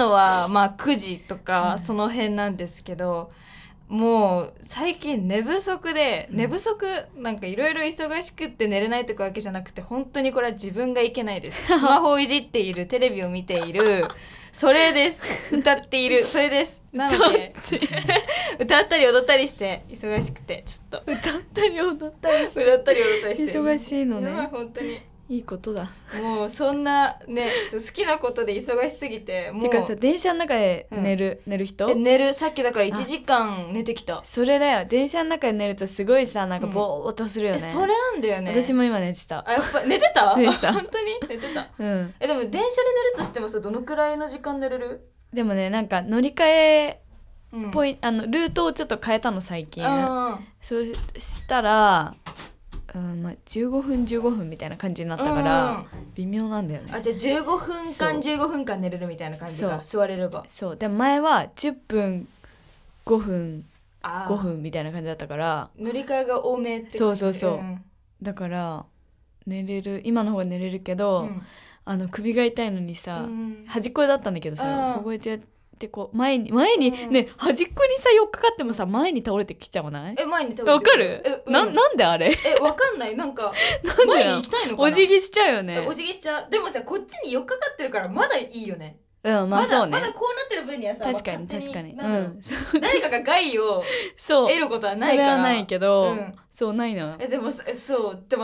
のはまあ9時とかその辺なんですけど、もう最近寝不足で、なんかいろいろ忙しくって寝れないとかわけじゃなくて、本当にこれは自分がいけないです。スマホをいじっている、テレビを見ている、それです。歌っている、それです。なので歌ったり踊ったりして忙しくて、ちょっと歌ったり踊ったりして忙しいのね。本当にいいことだ。もうそんなね、好きなことで忙しすぎて、もうてかさ、電車の中で寝る人、さっきだから1時間寝てきた。それだよ、電車の中で寝るとすごいさ、なんかぼーっとするよね、それなんだよね。私も今寝てた。あ、やっぱ寝てた？本当に寝てた。でも電車で寝るとしてもさ、どのくらいの時間寝れる？でもね、なんか乗り換えルートをちょっと変えたの最近。そうしたらまあ、15分みたいな感じになったから微妙なんだよね。あ、じゃあ15分間寝れるみたいな感じか。座れれば。そうでも前は10分5分5分みたいな感じだったから、乗り換えが多めって感じ。そうだから寝れる、今の方が寝れるけど、首が痛いのにさ、端っこだったんだけどさ、ここでやってこう前にね、端っこにさよっかかってもさ、前に倒れてきちゃわない？前に倒れてわかる？なんであれ？わかんない。なんか前に行きたいのかな。お辞儀しちゃうよね。お辞儀しちゃう。でもさ、こっちによっかかってるからまだいいよね。まあそうね。まだこうなってる分にはさ、確かに。誰かが害を得ることはないから。それはないけど、そうないな。でも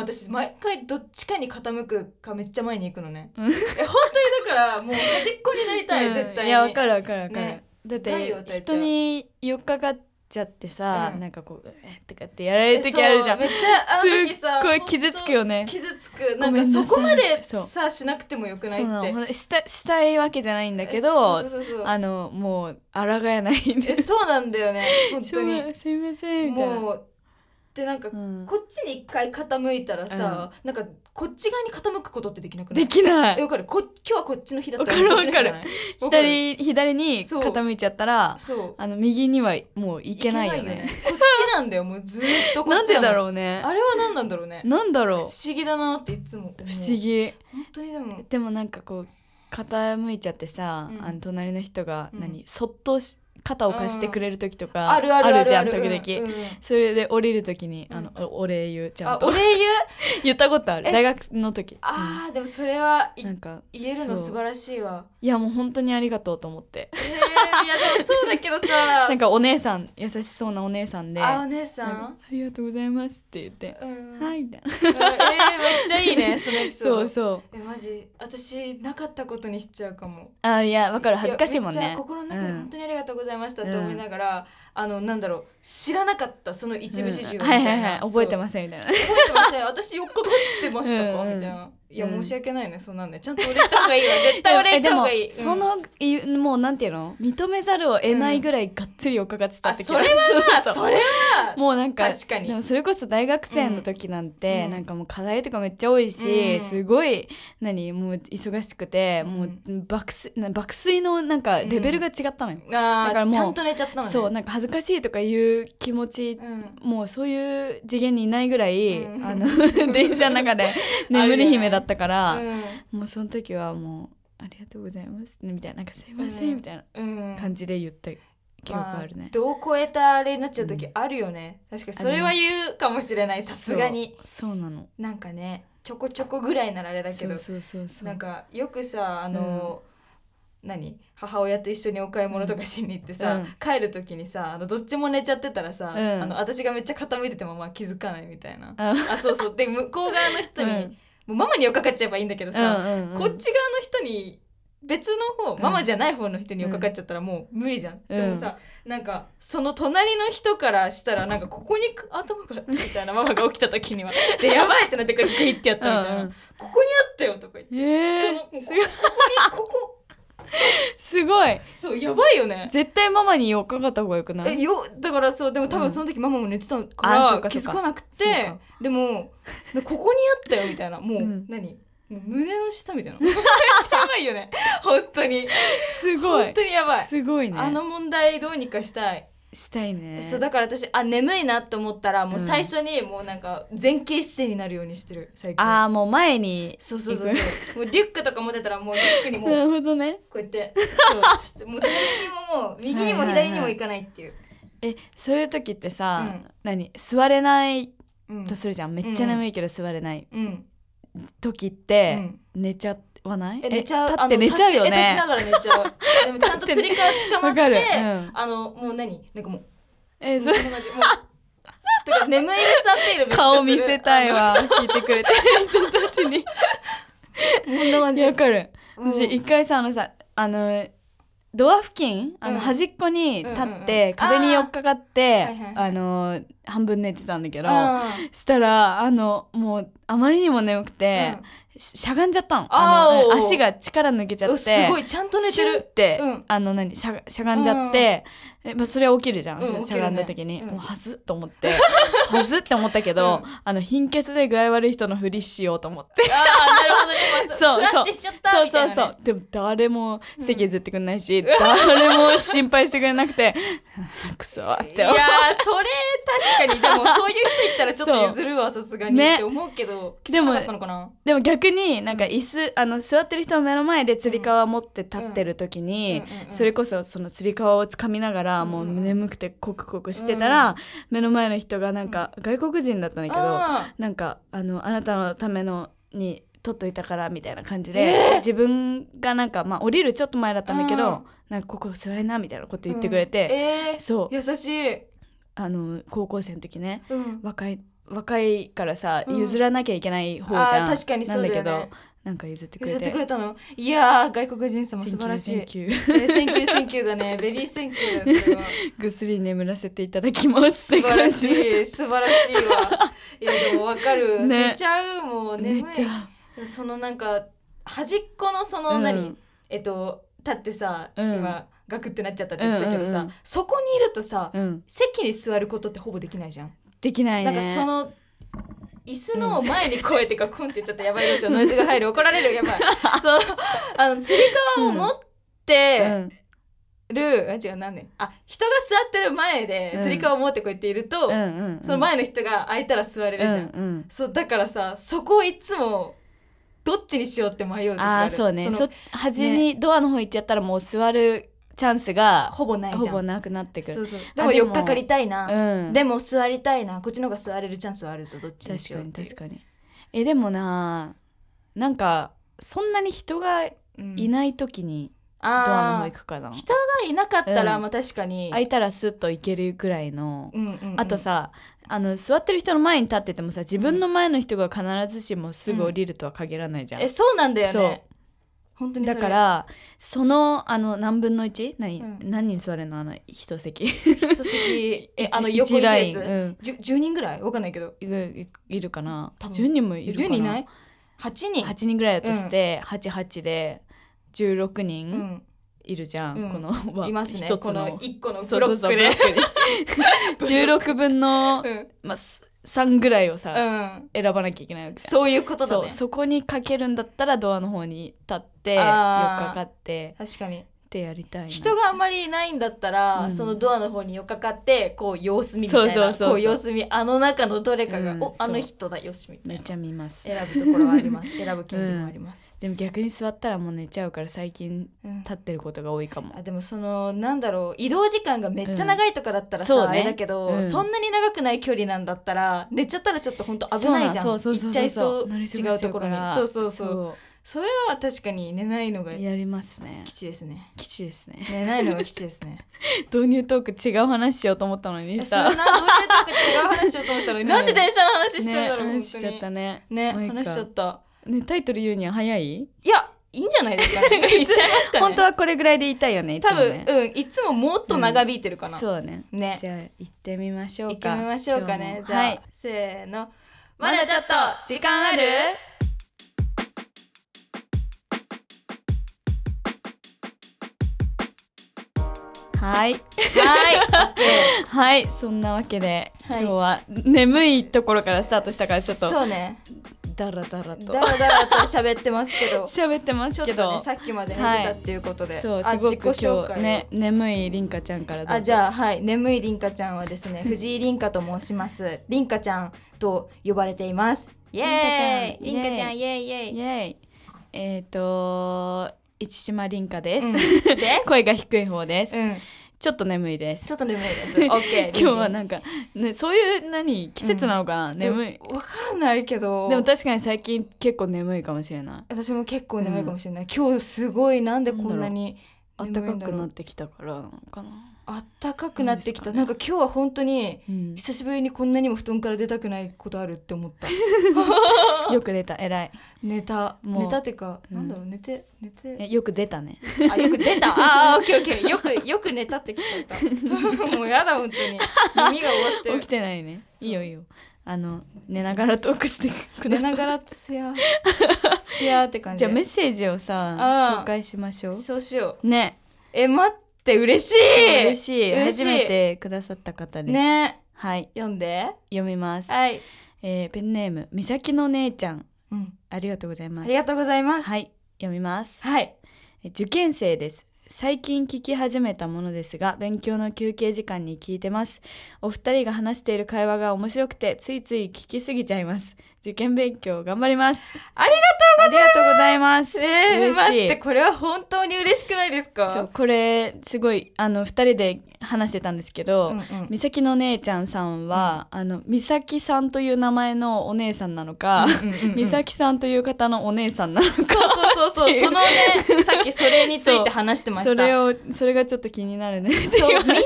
私毎回どっちかに傾くかめっちゃ前に行くのね。本当にだからもう端っこになりたい、絶対に。いや、わかる。だって人によっかかっちゃってさ、なんかこうとかってやられる時あるじゃん。めっちゃあの時さ、これ傷つくよね。傷つく。なんかそこまでさしなくてもよくないって。したいわけじゃないんだけど、もう抗えない。そうなんだよね。本当に。すみませんみたいな。でなんかこっちに一回傾いたらさ、なんかこっち側に傾くことってできなくない？できない。わかる。今日はこっちの日だったらこっちの日じゃない？左に傾いちゃったら、右にはもういけないよね。こっちなんだよ、もうずっとこっち。なんでだろうね。あれは何なんだろうね。なんだろう。不思議だなっていつも。不思議。本当にでもなんかこう傾いちゃってさ、隣の人がそっと肩を貸してくれる時とかあるじゃん、時々。それで降りる時にお礼言う、ちゃんとお礼言ったことある、大学の時。ああ、でもそれはなんか言えるの素晴らしいわ。いや、もう本当にありがとうと思って。いやでもそうだけどさ、なんかお姉さん、優しそうなお姉さんで、あ、お姉さんありがとうございますって言って、はいみたいな。めっちゃいいね、そのエピソード。そうマジ私なかったことにしちゃうかも。あ、いやわかる、恥ずかしいもんね。心の中で本当にありがとうございましたと思いながら、なんだろう、知らなかったその一部始終みたいな、覚えてませんみたいな、覚えてません、私よっかかってましたかみたいな。いや、申し訳ないね、そんなんね、ちゃんと俺言った方がいいわ、絶対俺言った方がいい。そのもうなんていうの、認めざるを得ないぐらいがっつりよっかかってたって。それはもうなんか、でもそれこそ大学生の時なんて、なんかもう課題とかめっちゃ多いし、すごいもう忙しくて、もう爆睡のなんかレベルが違ったのよ。だからもうちゃんと寝ちゃったのね。そう、なんか恥ずかしいとかいう気持ち、もうそういう次元にいないぐらい電車の中で眠り姫だったから、もうその時はもうありがとうございますみたいな、なんかすいませんみたいな感じで言った記憶あるね。度を超えたあれになっちゃう時あるよね。確かにそれは言うかもしれない、さすがに。そうなの。なんかね、ちょこちょこぐらいならあれだけど、なんかよくさ、母親と一緒にお買い物とかしに行ってさ、帰る時にさ、どっちも寝ちゃってたらさ、私がめっちゃ傾いててもまあ気づかないみたいな。あ、そうそう。で向こう側の人に、もうママによっかかっちゃえばいいんだけどさ、こっち側の人に、別の方、ママじゃない方の人によっかかっちゃったらもう無理じゃん。でもさ、なんかその隣の人からしたら、なんかここに頭があったみたいな、ママが起きた時にはで、やばいってなってグイってやったみたいな、ここにあったよとか言って、人のここすごい。そう、やばいよね。絶対ママによっかかった方がよくない？だからそう、でも多分その時ママも寝てたから気づかなくて、でもここにあったよみたいな、もう胸の下みたいな。めっちゃやばいよね。本当にすごい。本当にやばい。すごいね。あの問題どうにかしたい。したいね。そうだから私眠いなと思ったらもう最初にもうなんか前傾姿勢になるようにしてる最近。ああもう前に。そうそうそうそう。もうリュックとか持ってたらもうリュックにもうなるほどね。こうやってそうもう右にも左にも行かないっていう。そういう時ってさ、うん、何座れないとするじゃん、めっちゃ眠いけど座れない、うん、時って、うん、寝ちゃわない？立って寝ちゃうよね。立ちながら寝ちゃうでもちゃんと釣り革捕まって、うん、もう何なんかもうそういう感じもうだから眠いですアピールめっちゃする。顔見せたいわ聞いてくれた人たちにこんな感じわかる、うん、私一回さドア付近端っこに立って、うん、壁に寄っかかって、半分寝てたんだけど、したらもうあまりにも眠くて、しゃがんじゃったの。足が力抜けちゃってすごいちゃんと寝てるシュって、うん、しゃがんじゃって、それは起きるじゃん、しゃがんだ時に、もうはずっと思ってはずって思ったけど、貧血で具合悪い人のふりしようと思ってなるほどね、そうってしちゃったみたいな、ね、そうそうそう。でも誰も席譲ってくれないし、誰も心配してくれなくてクソって。いやそれ確かにでもそういう人いったらちょっと譲るわさすがに、ね、って思うけどきつかったのかな。でも逆になんか椅子、座ってる人の目の前でつり革持って立ってる時に、それこそそのつり革をつかみながらもう眠くてコクコクしてたら、目の前の人がなんか外国人だったんだけど、なんかあなたのためのに取っといたからみたいな感じで、自分がなんか降りるちょっと前だったんだけど、なんかここ座れなみたいなこと言ってくれて、そう優しい。高校生の時ね、若いからさ譲らなきゃいけない方じゃん、確かにそうだよね、なんだけどなんか譲ってくれたの。いやー外国人様素晴らしい。センキューだね。ベリーセンキューだよそれは。ぐっすり眠らせていただきますって感じ。素晴らしいわ。いやでもわかる、ね、寝ちゃうもう眠い。そのなんか端っこのその何、うん、立ってさ、今ガクってなっちゃったって言ってたけどさ、そこにいるとさ、席に座ることってほぼできないじゃん。できないね。なんかその椅子の前にこうやってガコンってちょっとやばいでしょ、ノイズが入る、怒られる、やばい。そうつり革を持ってる、違う何ね、人が座ってる前でつり革を持ってこうやっていると、その前の人が空いたら座れるじゃん、そうだからさ、そこをいつもどっちにしようって迷う時がある。そうね、端にドアの方行っちゃったらもう座るチャンスがほぼないじゃん、ほぼなくなってくる。そうでも寄っかかりたいな、でも座りたいな、こっちの方が座れるチャンスはあるぞ、どっちにしようっていう。確かにでもなんかそんなに人がいない時にドアの方行くかな。人がいなかったらまあ確かに空いたらスッと行けるぐらいの。あとさ座ってる人の前に立っててもさ、自分の前の人が必ずしもすぐ降りるとは限らないじゃん。そうなんだよね。本当にだからその何分の1、何人座れるの一席横一列、10人ぐらいわかんないけどいるかな。10人もいるかな。10人いない、8人ぐらいだとして88で16人いるじゃん。この1つの1個のブロックで16分の3ぐらいをさ、選ばなきゃいけないわけ。そういうことだね。そこにかけるんだったらドアの方に立ってよっかかって確かにってやりたいな。人があんまりいないんだったら、そのドアの方によっかかってこう様子見みたいな。こう様子見、中のどれかが、お人だよしみたいな。めっちゃ見ます。選ぶところはあります。選ぶ権利もあります。でも逆に座ったらもう寝ちゃうから最近立ってることが多いかも。でもその移動時間がめっちゃ長いとかだったらさあれだけど、そんなに長くない距離なんだったら寝ちゃったらちょっとほんと危ないじゃん。行っちゃいそう、違うところに。そうそれは確かに寝ないのがやりますね。基地ですね。寝ないのが基地ですね。導入トーク違う話しようと思ったのにさ。導入トーク違う話しようと思ったのになんで電車の話してんだろう。話しちゃったね。話しちゃった。タイトル言うには早い？いやいいんじゃないですかね。言っちゃいますかね。本当はこれぐらいで言いたいよね。多分いつももっと長引いてるかな。そうね。じゃあ行ってみましょうか。行ってみましょうかね。じゃあせーの。まだちょっと時間ある？はい、そんなわけで今日は眠いところからスタートしたからちょっとダラダラと喋ってますけどね、さっきまで寝てたっていうことで、そうすごく今日ね眠い凛花ちゃんからどうぞ。あ、じゃあはい、眠い凛花ちゃんはですね、藤井凛花と申します。凛花ちゃんと呼ばれています。イエーイ、凛花ちゃんイエーイイエーイイエーイ。市島凛花です、声が低い方です、ちょっと眠いです。OK。 今日はなんか、ね、そういう季節なのかな、眠い。わからないけど。でも確かに最近結構眠いかもしれない。私も結構眠いかもしれない。今日すごいなんでこんなに眠いんだろう。暖かくなってきたからなのかな。暖かくなってきた。なんか今日は本当に久しぶりにこんなにも布団から出たくないことあるって思った。よく出た、偉い。寝たってか、なんだろう、寝て。よく出たね。あ、よく出た。あー、オッケーオッケー。よく寝たって聞こえた。もうやだ本当に。耳が終わってる。起きてないね。いいよいいよ。寝ながらトークしてください。寝ながらすやすやって感じ。じゃあメッセージをさ紹介しましょう。そうしよう。ね。待って。嬉しい、初めてくださった方ですね。はい、読みます。はい、ペンネームみさきの姉ちゃん、ありがとうございます。ありがとうございます。はい、読みます。はい、受験生です。最近聞き始めたものですが、勉強の休憩時間に聞いてます。お二人が話している会話が面白くて、ついつい聞きすぎちゃいます。受験勉強頑張ります。ありがとうございます。待って、これは本当に嬉しくないですか。そう、これすごい2人で話してたんですけど、美咲の姉ちゃんさんは、美咲さんという名前のお姉さんなのか、美咲さんという方のお姉さんなのか。そうそのね、さっきそれについて話してました。それがちょっと気になるね。そう、美咲の姉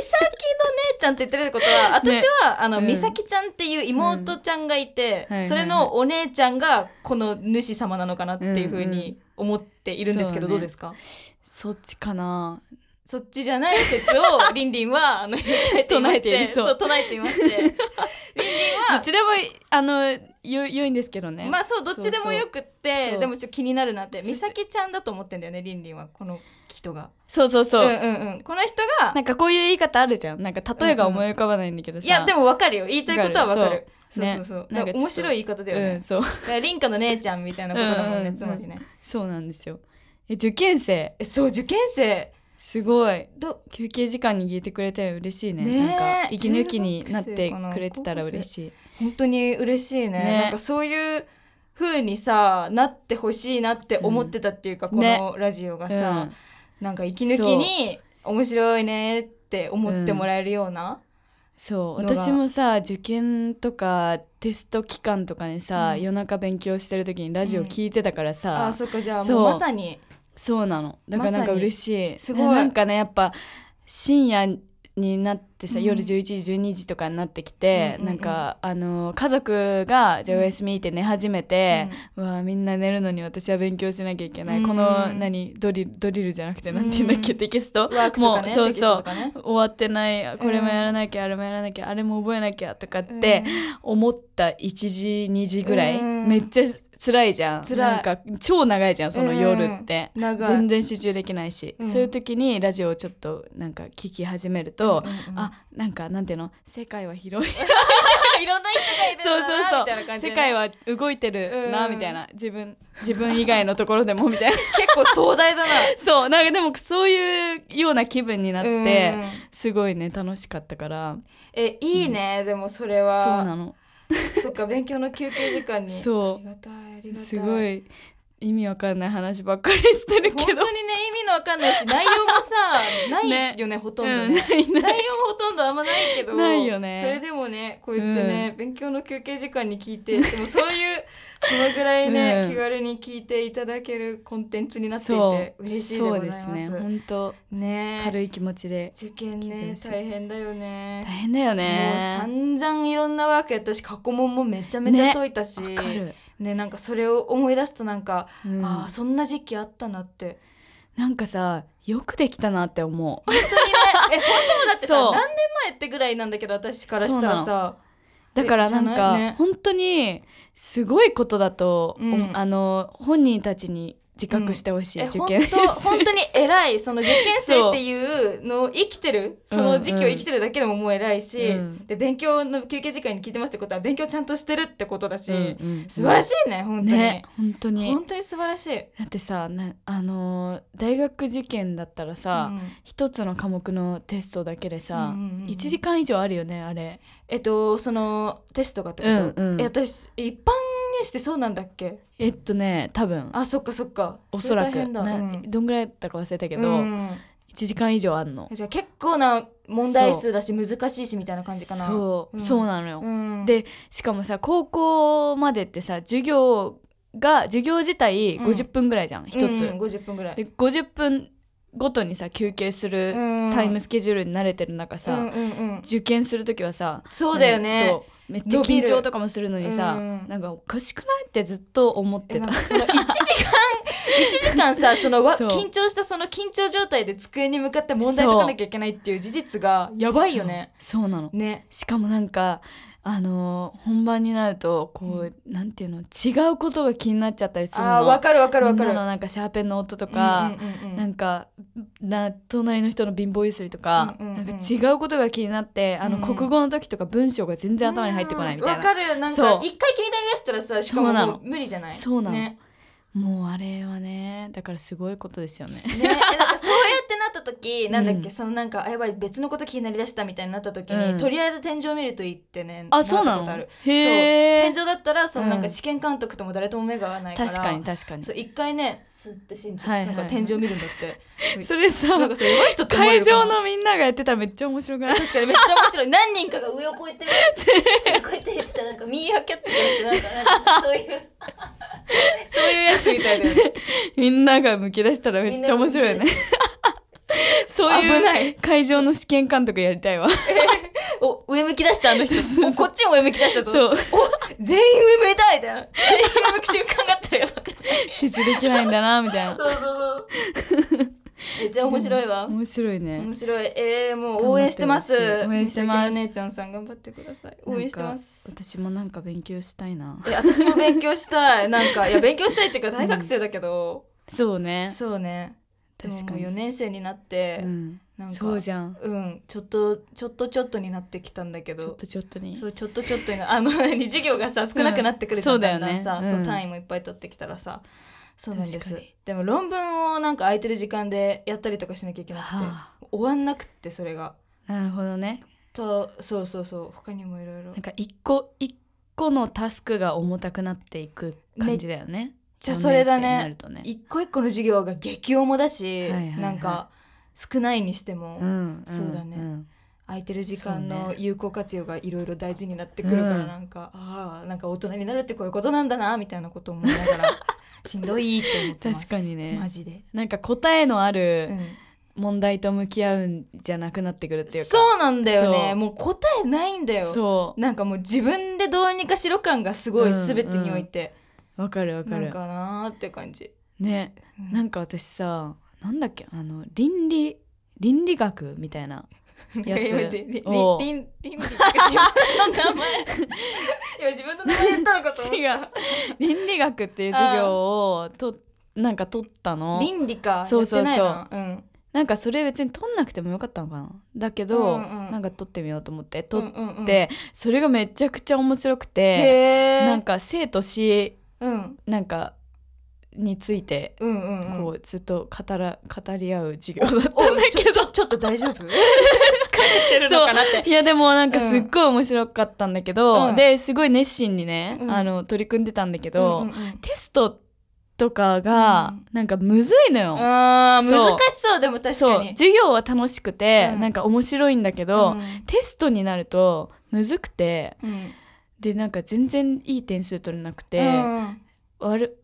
ちゃんって言ってるってことは、私は美咲ちゃんっていう妹ちゃんがいて、それのお姉ちゃんがこの主様なのかなっていうふうに思っているんですけど、どうですか。そっちかな。そっちじゃない説をリンリンは唱えていまして、リンリンはどちらも良いんですけどね。まあそう、どっちでもよくって、でもちょっと気になるなって、美咲ちゃんだと思ってんだよね、リンリンは、この人が。そう、この人がなんかこういう言い方あるじゃん、なんか例えが思い浮かばないんだけどさ。いやでも分かるよ、言いたいことは分かる。そう、面白い言い方だよね。そう、凛花の姉ちゃんみたいなことだもんね、つまりね。そうなんですよ。受験生、そう、受験生すごい。休憩時間に聞いてくれて嬉しいね。なんか息抜きになってくれてたら嬉しい。本当に嬉しいね。なんかそういう風にさなってほしいなって思ってたっていうか、このラジオがさ、なんか息抜きに面白いねって思ってもらえるような。そう、私もさ受験とかテスト期間とかにさ、夜中勉強してる時にラジオ聞いてたからさ。あ、そっか、じゃあもうまさにそうなの。だからなんか嬉しい。すごい。なんかね、やっぱ深夜になってさ、夜11時12時とかになってきて、なんか家族がじゃあお休みって寝始めて、うわみんな寝るのに私は勉強しなきゃいけない。このドリルじゃなくて、なんていうんだっけ、テキストもうそうそう終わってない、これもやらなきゃあれもやらなきゃあれも覚えなきゃとかって思った1時2時ぐらい、めっちゃ辛いじゃん。なんか超長いじゃん、その夜って、全然集中できないし、そういう時にラジオをちょっとなんか聞き始めると、あ、なんかなんていうの、世界は広いいろんな人がいるなみたいな感じ、世界は動いてるなみたいな、自分以外のところでもみたいな。結構壮大だな。そう、なんかでもそういうような気分になって、すごいね楽しかったから。いいね。でもそれはそうなの。そっか、勉強の休憩時間に。そう、ありがたい。すごい意味わかんない話ばっかりしてるけど、本当にね、意味のわかんないし、内容もさないよね、ほとんどね。内容もほとんどあんまないけど、ないよね。それでもね、こうやってね、勉強の休憩時間に聞いて、でもそういうそのぐらいね気軽に聞いていただけるコンテンツになっていて嬉しいでございます。そうですね、本当ね、軽い気持ちで。受験ね、大変だよね。大変だよね。もう散々いろんなワークやったし、過去問もめちゃめちゃ解いたし、わかるね。なんかそれを思い出すと、なんか、ああそんな時期あったなって、なんかさ、よくできたなって思う。本当にね。本当もだってさ、何年前ってぐらいなんだけど、私からしたらさ。だからなんか、本当にすごいことだと、本人たちに自覚してほしい、うん、受験生。本当に偉い、その受験生っていうのを生きてる、その時期を生きてるだけでももう偉いし、うん、で勉強の休憩時間に聞いてますってことは勉強ちゃんとしてるってことだし、うんうん、素晴らしいね本当に、ね、本当に素晴らしい。だってさ、大学受験だったらさ、一、うん、つの科目のテストだけでさ、うんうんうん、1時間以上あるよねあれ。そのテストがってこと、うんうん、私一般してそうなんだっけ。多分。あ、そっかそっか。おそらくどんぐらいだったか忘れたけど、うん、1時間以上あんの。じゃあ結構な問題数だし難しいしみたいな感じかな。そう、うん、そうなのよ、うん、でしかもさ高校までってさ授業自体50分ぐらいじゃん、うん、1つ、うん、50分ぐらいで50分ごとにさ休憩するタイムスケジュールに慣れてる中さ、うんうんうん、受験するときはさ、そうだよね、そうめっちゃ緊張とかもするのにさ、なんかおかしくないってずっと思ってた。その1時間さ緊張したその緊張状態で机に向かって問題解かなきゃいけないっていう事実がやばいよね。そうなの、ね、しかもなんか本番になるとこう、うん、なんていうの違うことが気になっちゃったりするの。あ、分かる分かる分かる。みんなのなんかシャーペンの音とか、うんうんうん、なんか隣の人の貧乏ゆすりとか、うんうんうん、なんか違うことが気になって、うんうん、国語の時とか文章が全然頭に入ってこないみたいな。分かる。なんか一回切り出したらさ、しかももう無理じゃない。そうなの、ね、もうあれはね、だからすごいことですよね。ね、なんかそうやってなった時なんだっけ、うん、そのなんかやばい別のこと気になりだしたみたいになった時に、うん、とりあえず天井を見るといいってね。あ、そうなの。そう、天井だったらそのなんか試験監督とも誰とも目が合わないから、うん、確かにそう一回ねスッて信じて、はいはい、なんか天井を見るんだってそれさ、なんかそれ人って会場のみんながやってたらめっちゃ面白くない？確かにめっちゃ面白い。何人かが上をこうやってこうやってやってたらなんかミーハキャットってなんかそういうそういうやつみたいだよね。みんながむき出したらめっちゃ面白いよね。そういう会場の試験監督やりたいわ。お、上向き出したあの人。お、こっちも上向き出したと。そう。お、全員上向いたみたいな。全員上向く瞬間があったらやばくない？集中できないんだなみたいな。そう。めっちゃ面白いわ。面白いね。面白い。もう応援してます。応援してます。お姉ちゃんさん頑張ってください。応援してます。私もなんか勉強したいな。私も勉強したい。なんかいや勉強したいっていうか大学生だけど。うん、そうね。そうね。確かに4年生になって、うん、なんかそうじゃん、うん、ちょっとになってきたんだけど、ちょっとにな授業がさ少なくなってくるじゃん、うん、だんだんさ、うん、そう単位もいっぱい取ってきたらさ、そうなんです。でも論文をなんか空いてる時間でやったりとかしなきゃいけなくて、はあ、終わんなくって、それが。なるほどね。とそう他にもいろいろなんか一個のタスクが重たくなっていく感じだよね。じゃあそれだね。一個一個の授業が激重だし、はいはいはい、なんか少ないにしても、うん、そうだね、うん、空いてる時間の有効活用がいろいろ大事になってくるから、うん、なんかああなんか大人になるってこういうことなんだなみたいなことを思いながらしんどいって思ってます。確かにね。マジでなんか答えのある、うん、問題と向き合うんじゃなくなってくるっていうか。そうなんだよね。もう答えないんだよ。そうなんかもう自分でどうにかしろ感がすごい、うん、全てにおいて。わかるわかる。なんかなーって感じね、うん、なんか私さなんだっけ倫理学みたいなやつを倫理自分の名前今自分の名前言ったのかと思った。違う、倫理学っていう授業をなんか取ったの。倫理か。そうそうそう、やってないな、うん、なんかそれ別に取んなくてもよかったのかな、だけど、うんうん、なんか取ってみようと思って取って、うんうんうん、それがめちゃくちゃ面白くて、なんか生と死、うん、なんかについて、うんうんうん、こうずっと語り合う授業だったんだけどちょっと大丈夫？疲れてるのかなって。いやでもなんかすっごい面白かったんだけど、うん、ですごい熱心にね、うん、取り組んでたんだけど、うんうんうん、テストとかがなんかむずいのよ、うん、あ難しそう。でも確かにそう授業は楽しくて、うん、なんか面白いんだけど、うん、テストになるとむずくて、うん、でなんか全然いい点数取れなくて、うん、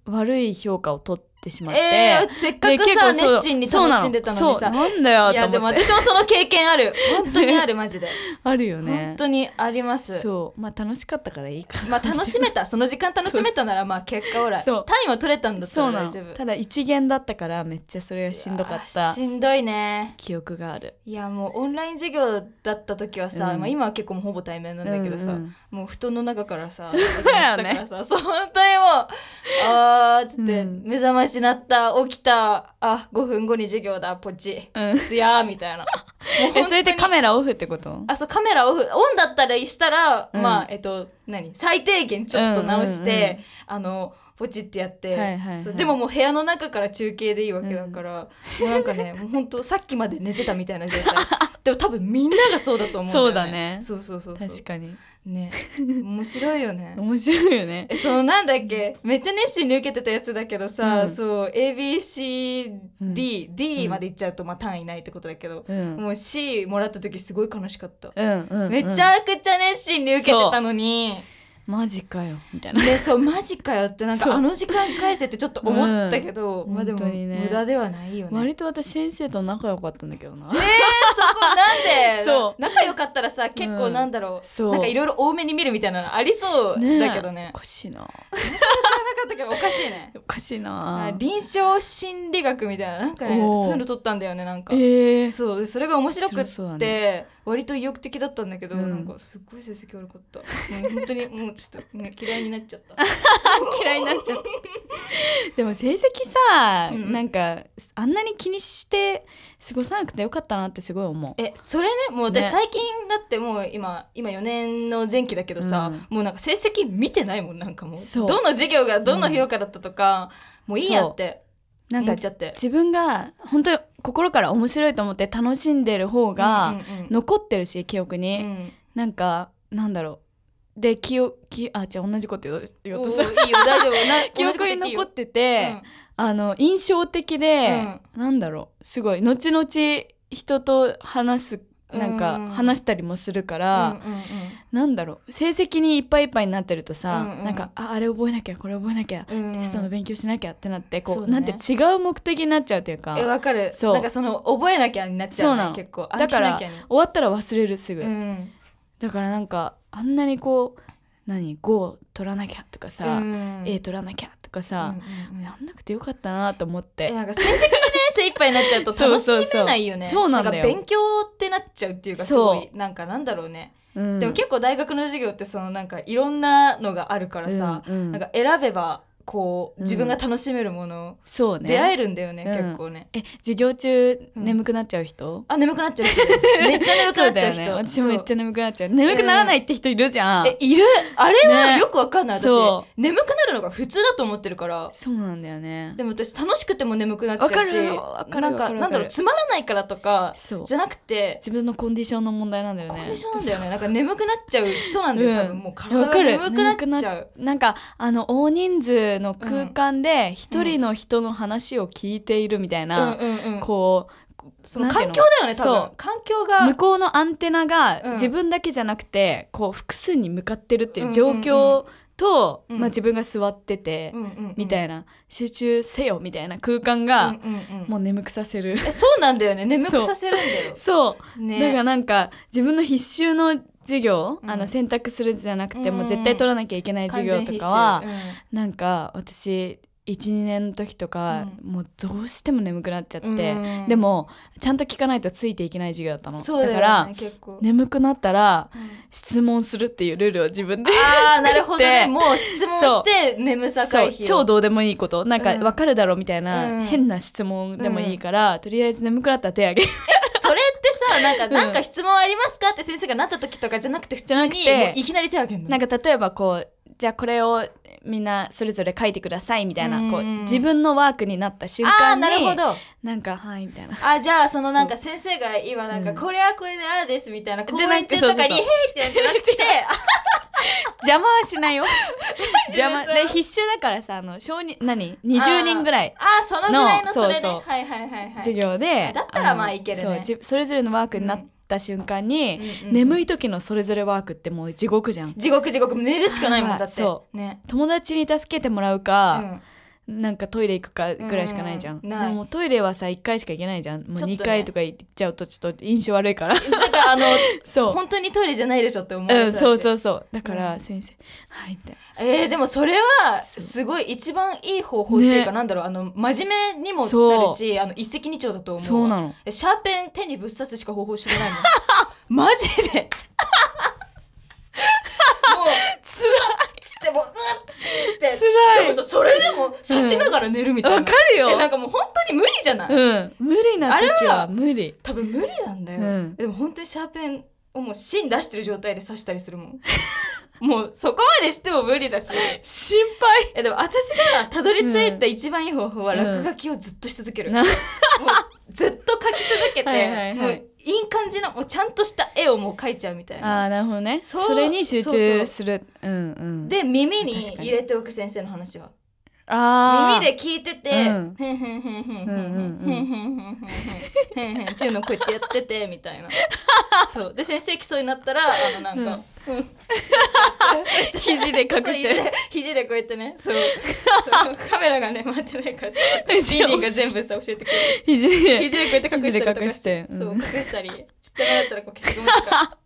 悪い評価を取ってしまって、せっかくさ熱心に楽しんでたのにさ、なんだよと思って。いやでも私もその経験ある。本当にある。マジであるよね。本当にあります。そうまあ楽しかったからいいかな。まあ楽しめた、その時間楽しめたならまあ結果オーライ、単位は取れたんだったら大丈夫。ただ一限だったからめっちゃそれがしんどかった。しんどいね。記憶がある。いやもうオンライン授業だった時はさ、うん、まあ、今は結構もうほぼ対面なんだけどさ、うんうん、もう布団の中からさ、そうだよね。そう本当にもうあたーっつって、うん、目覚ましなった起きた、あ5分後に授業だポチ、うん、すやーみたいなそれでカメラオフってこと？あ、そうカメラオフ、オンだったらしたら、うん、まあ何最低限ちょっと直して、うんうんうん、ポチってやって、はいはいはい、そうでももう部屋の中から中継でいいわけだから、うん、もうなんかねもうほんとさっきまで寝てたみたいな状態でも多分みんながそうだと思うんだよね。そうだね、そうそうそうそう、確かにね、面白いよね面白いよね。そうなんだっけ、めっちゃ熱心に受けてたやつだけどさ、うん、そう ABCD、うん、D までいっちゃうとまあ単位ないってことだけど、うん、もう C もらった時すごい悲しかった、うんうんうん、めちゃくちゃ熱心に受けてたのにマジかよみたいなで、そうマジかよってなんかあの時間返せってちょっと思ったけど、うん、まあでも、ね、無駄ではないよね。割と私先生と仲良かったんだけどな。そこなんでそう仲良かったらさ結構なんだろう、うん、なんかいろいろ多めに見るみたいなのありそうだけど ねおかしいななかったけどおかしいねおかしいな。臨床心理学みたいななんかねそういうの取ったんだよねなんか、そうそれが面白くってそう、ね、割と意欲的だったんだけど、うん、なんかすっごい成績悪かった本当にもうちょっと嫌いになっちゃった嫌いになっちゃったでも成績さ、うん、なんかあんなに気にして過ごさなくてよかったなってすごい思う。それねもう私最近だってもう今4年の前期だけどさ、うん、もうなんか成績見てないもん。なんかもうどの授業がどの評価だったとか、うん、もういいやってなんか自分が本当に心から面白いと思って楽しんでる方が残ってるし、うんうんうん、記憶に、うん、なんかなんだろうでじゃあ同じこと言おうとするいいよ大丈夫な記憶に残ってて、うん、印象的で、うん、なんだろうすごい後々人となんか話したりもするから、うんうんうん、なんだろう成績にいっぱいいっぱいになってるとさ、うんうん、なんか あれ覚えなきゃこれ覚えなきゃ、うんうん、テストの勉強しなきゃってなってこう、ね、なんて違う目的になっちゃうというかわかる。なんかその覚えなきゃになっちゃうね結構だから終わったら忘れるすぐ、うん、だからなんかあんなにこう5を取らなきゃとかさ、うん、A 取らなきゃとかさ、うんうんうん、やんなくてよかったなと思ってなんか成績にね精一杯になっちゃうと楽しめないよね。そうなんだよ。なんか勉強ってなっちゃうっていうかすごいなんかなんだろうね、うん、でも結構大学の授業ってそのなんかいろんなのがあるからさ、うんうん、なんか選べばこう自分が楽しめるもの、そうね、出会えるんだよね、うん、結構ね。授業中、うん、眠くなっちゃう人？あ、眠くなっちゃう人ですめっちゃ眠くなっちゃう人そうだよね、私もめっちゃ眠くなっちゃう。眠くならないって人いるじゃん。いる。あれはよくわかんない、ね、私眠くなるのが普通だと思ってるから。そうなんだよね。でも私楽しくても眠くなっちゃうし、わかるなんだろうつまらないからとかじゃなくて自分のコンディションの問題なんだよね。コンディションなんだよねなんか眠くなっちゃう人なんだよ、うん、多分もう体が眠くなっちゃう。なんか大人数の空間で一人の人の話を聞いているみたいな、こうその環境だよね多分。環境が向こうのアンテナが自分だけじゃなくてこう複数に向かってるっていう状況と、まあ自分が座っててみたいな集中せよみたいな空間がもう眠くさせるそうなんだよね眠くさせるんだよそう、ね、だからなんか自分の必修の授業、うん、選択するじゃなくて、うん、もう絶対取らなきゃいけない授業とかは、うん、なんか私 1,2 年の時とか、うん、もうどうしても眠くなっちゃって、うん、でもちゃんと聞かないとついていけない授業だったの。そうだよね、だから結構眠くなったら、うん、質問するっていうルールを自分であーなるほどねもう質問して眠さ回避超どうでもいいことなんか分かるだろうみたいな、うん、変な質問でもいいから、うん、とりあえず眠くなったら手挙げそれってさなんか質問ありますかって先生がなった時とかじゃなくて普通にもういきなり手を挙げるの。なんか例えばこうじゃあこれをみんなそれぞれ書いてくださいみたいなこう自分のワークになった瞬間にあーなるほどなんかはいみたいなあじゃあそのなんか先生が今なんかこれはこれでああですみたいな講演中とかにへーってやってなくて邪魔はしないよ邪魔で必修だからさ20人ぐらいのそのぐらいのそれで授業でだったらまあいけるね。 それぞれのワークになった瞬間に、うん、眠い時のそれぞれワークってもう地獄じゃん。地獄寝るしかないもんだってそう、ね、友達に助けてもらうか、うん、なんかトイレ行くかぐらいしかないじゃん、うん、でもトイレはさ1回しか行けないじゃん、もう2回とか行っちゃうとちょっと印象悪いからだからそう本当にトイレじゃないでしょって思う、うん、そうだから先生、うん、はいみたいなでもそれはすごい一番いい方法っていうか、ね、なんだろう真面目にもなるし一石二鳥だと思う。そうなのシャーペン手にぶっ刺すしか方法知らないのマジでもうつらいってもううっってでもさそれでも刺しながら寝るみたいな、うん、分かるよ。なんかもう本当に無理じゃない、うん、無理な時は無理、多分無理なんだよ、うん、でも本当にシャーペンをもう芯出してる状態で刺したりするもんもうそこまでしても無理だし心配。でも私がたどり着いた一番いい方法は落書きをずっとし続ける、うん、もうずっと描き続けてはいはい、はい、もういい感じのもうちゃんとした絵をもう描いちゃうみたいな。あーなるほどね。 それに集中する。そうそう、うんうん、で耳に入れておく先生の話は。あ耳で聞いててふんふんふんふんふんふんふんふんふんふんっていうのをこうやってやっててみたいなそうで先生来そうになったらなんか、うんうん、肘で隠して肘でこうやってねそうカメラがね回ってないからリンリンが全部さ教えてくれる肘でこうやって隠したりとかしてそう隠したりちっちゃくなったらこう消しゴムとか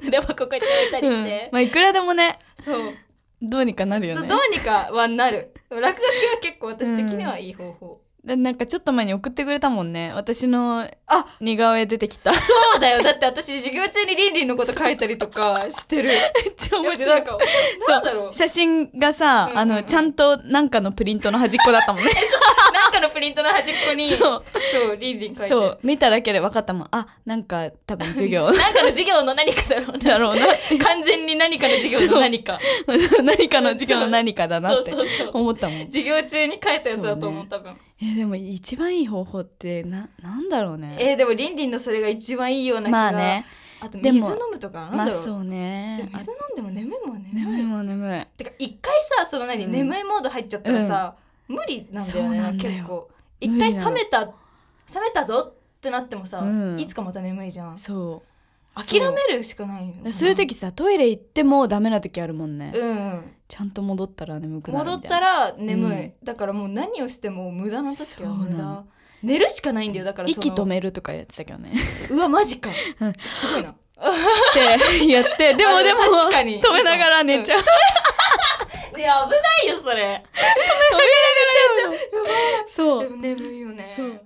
筆箱こうやって置いたりして、うん、まあいくらでもねそうどうにかなるよね。どうにかはなる。落書きは結構私的にはいい方法、うん、なんかちょっと前に送ってくれたもんね、私の似顔絵出てきた。そうだよ、だって私授業中にリンリンのこと書いたりとかしてるめっちゃ面白い。なんだろう、写真がさ、うんうんうん、ちゃんとなんかのプリントの端っこだったもんねなんかのプリントの端っこにそうリンリン書いてそう、見ただけで分かったもん。あ、なんか多分授業なんかの授業の何かだろうな完全に何かの授業の何か何かの授業の何かだなって思ったもん。授業中に書いたやつだと思う、ね、多分。でも一番いい方法ってなんだろうね。でもリンリンのそれが一番いいような気が。まあね。あと水飲むとかなんだろう。まあそうね。水飲んでも眠いもんね。眠いもん眠い。てか一回さその眠いモード入っちゃったらさ、うん、無理なんだよね。結構一回冷めたぞってなってもさ、うん、いつかまた眠いじゃん。そう。諦めるしかないよ。そういう時さトイレ行ってもダメな時あるもんね、うん、ちゃんと戻ったら眠くなるみたいな。戻ったら眠い、うん、だからもう何をしても無駄な時は無駄、寝るしかないんだよ。だから息止めるとかやってたけどねうわマジかすごいなってやってでも確かに止めながら寝ちゃう、うんいや危ないよそれ止めながら寝ちゃう。そうでも眠いよね。そう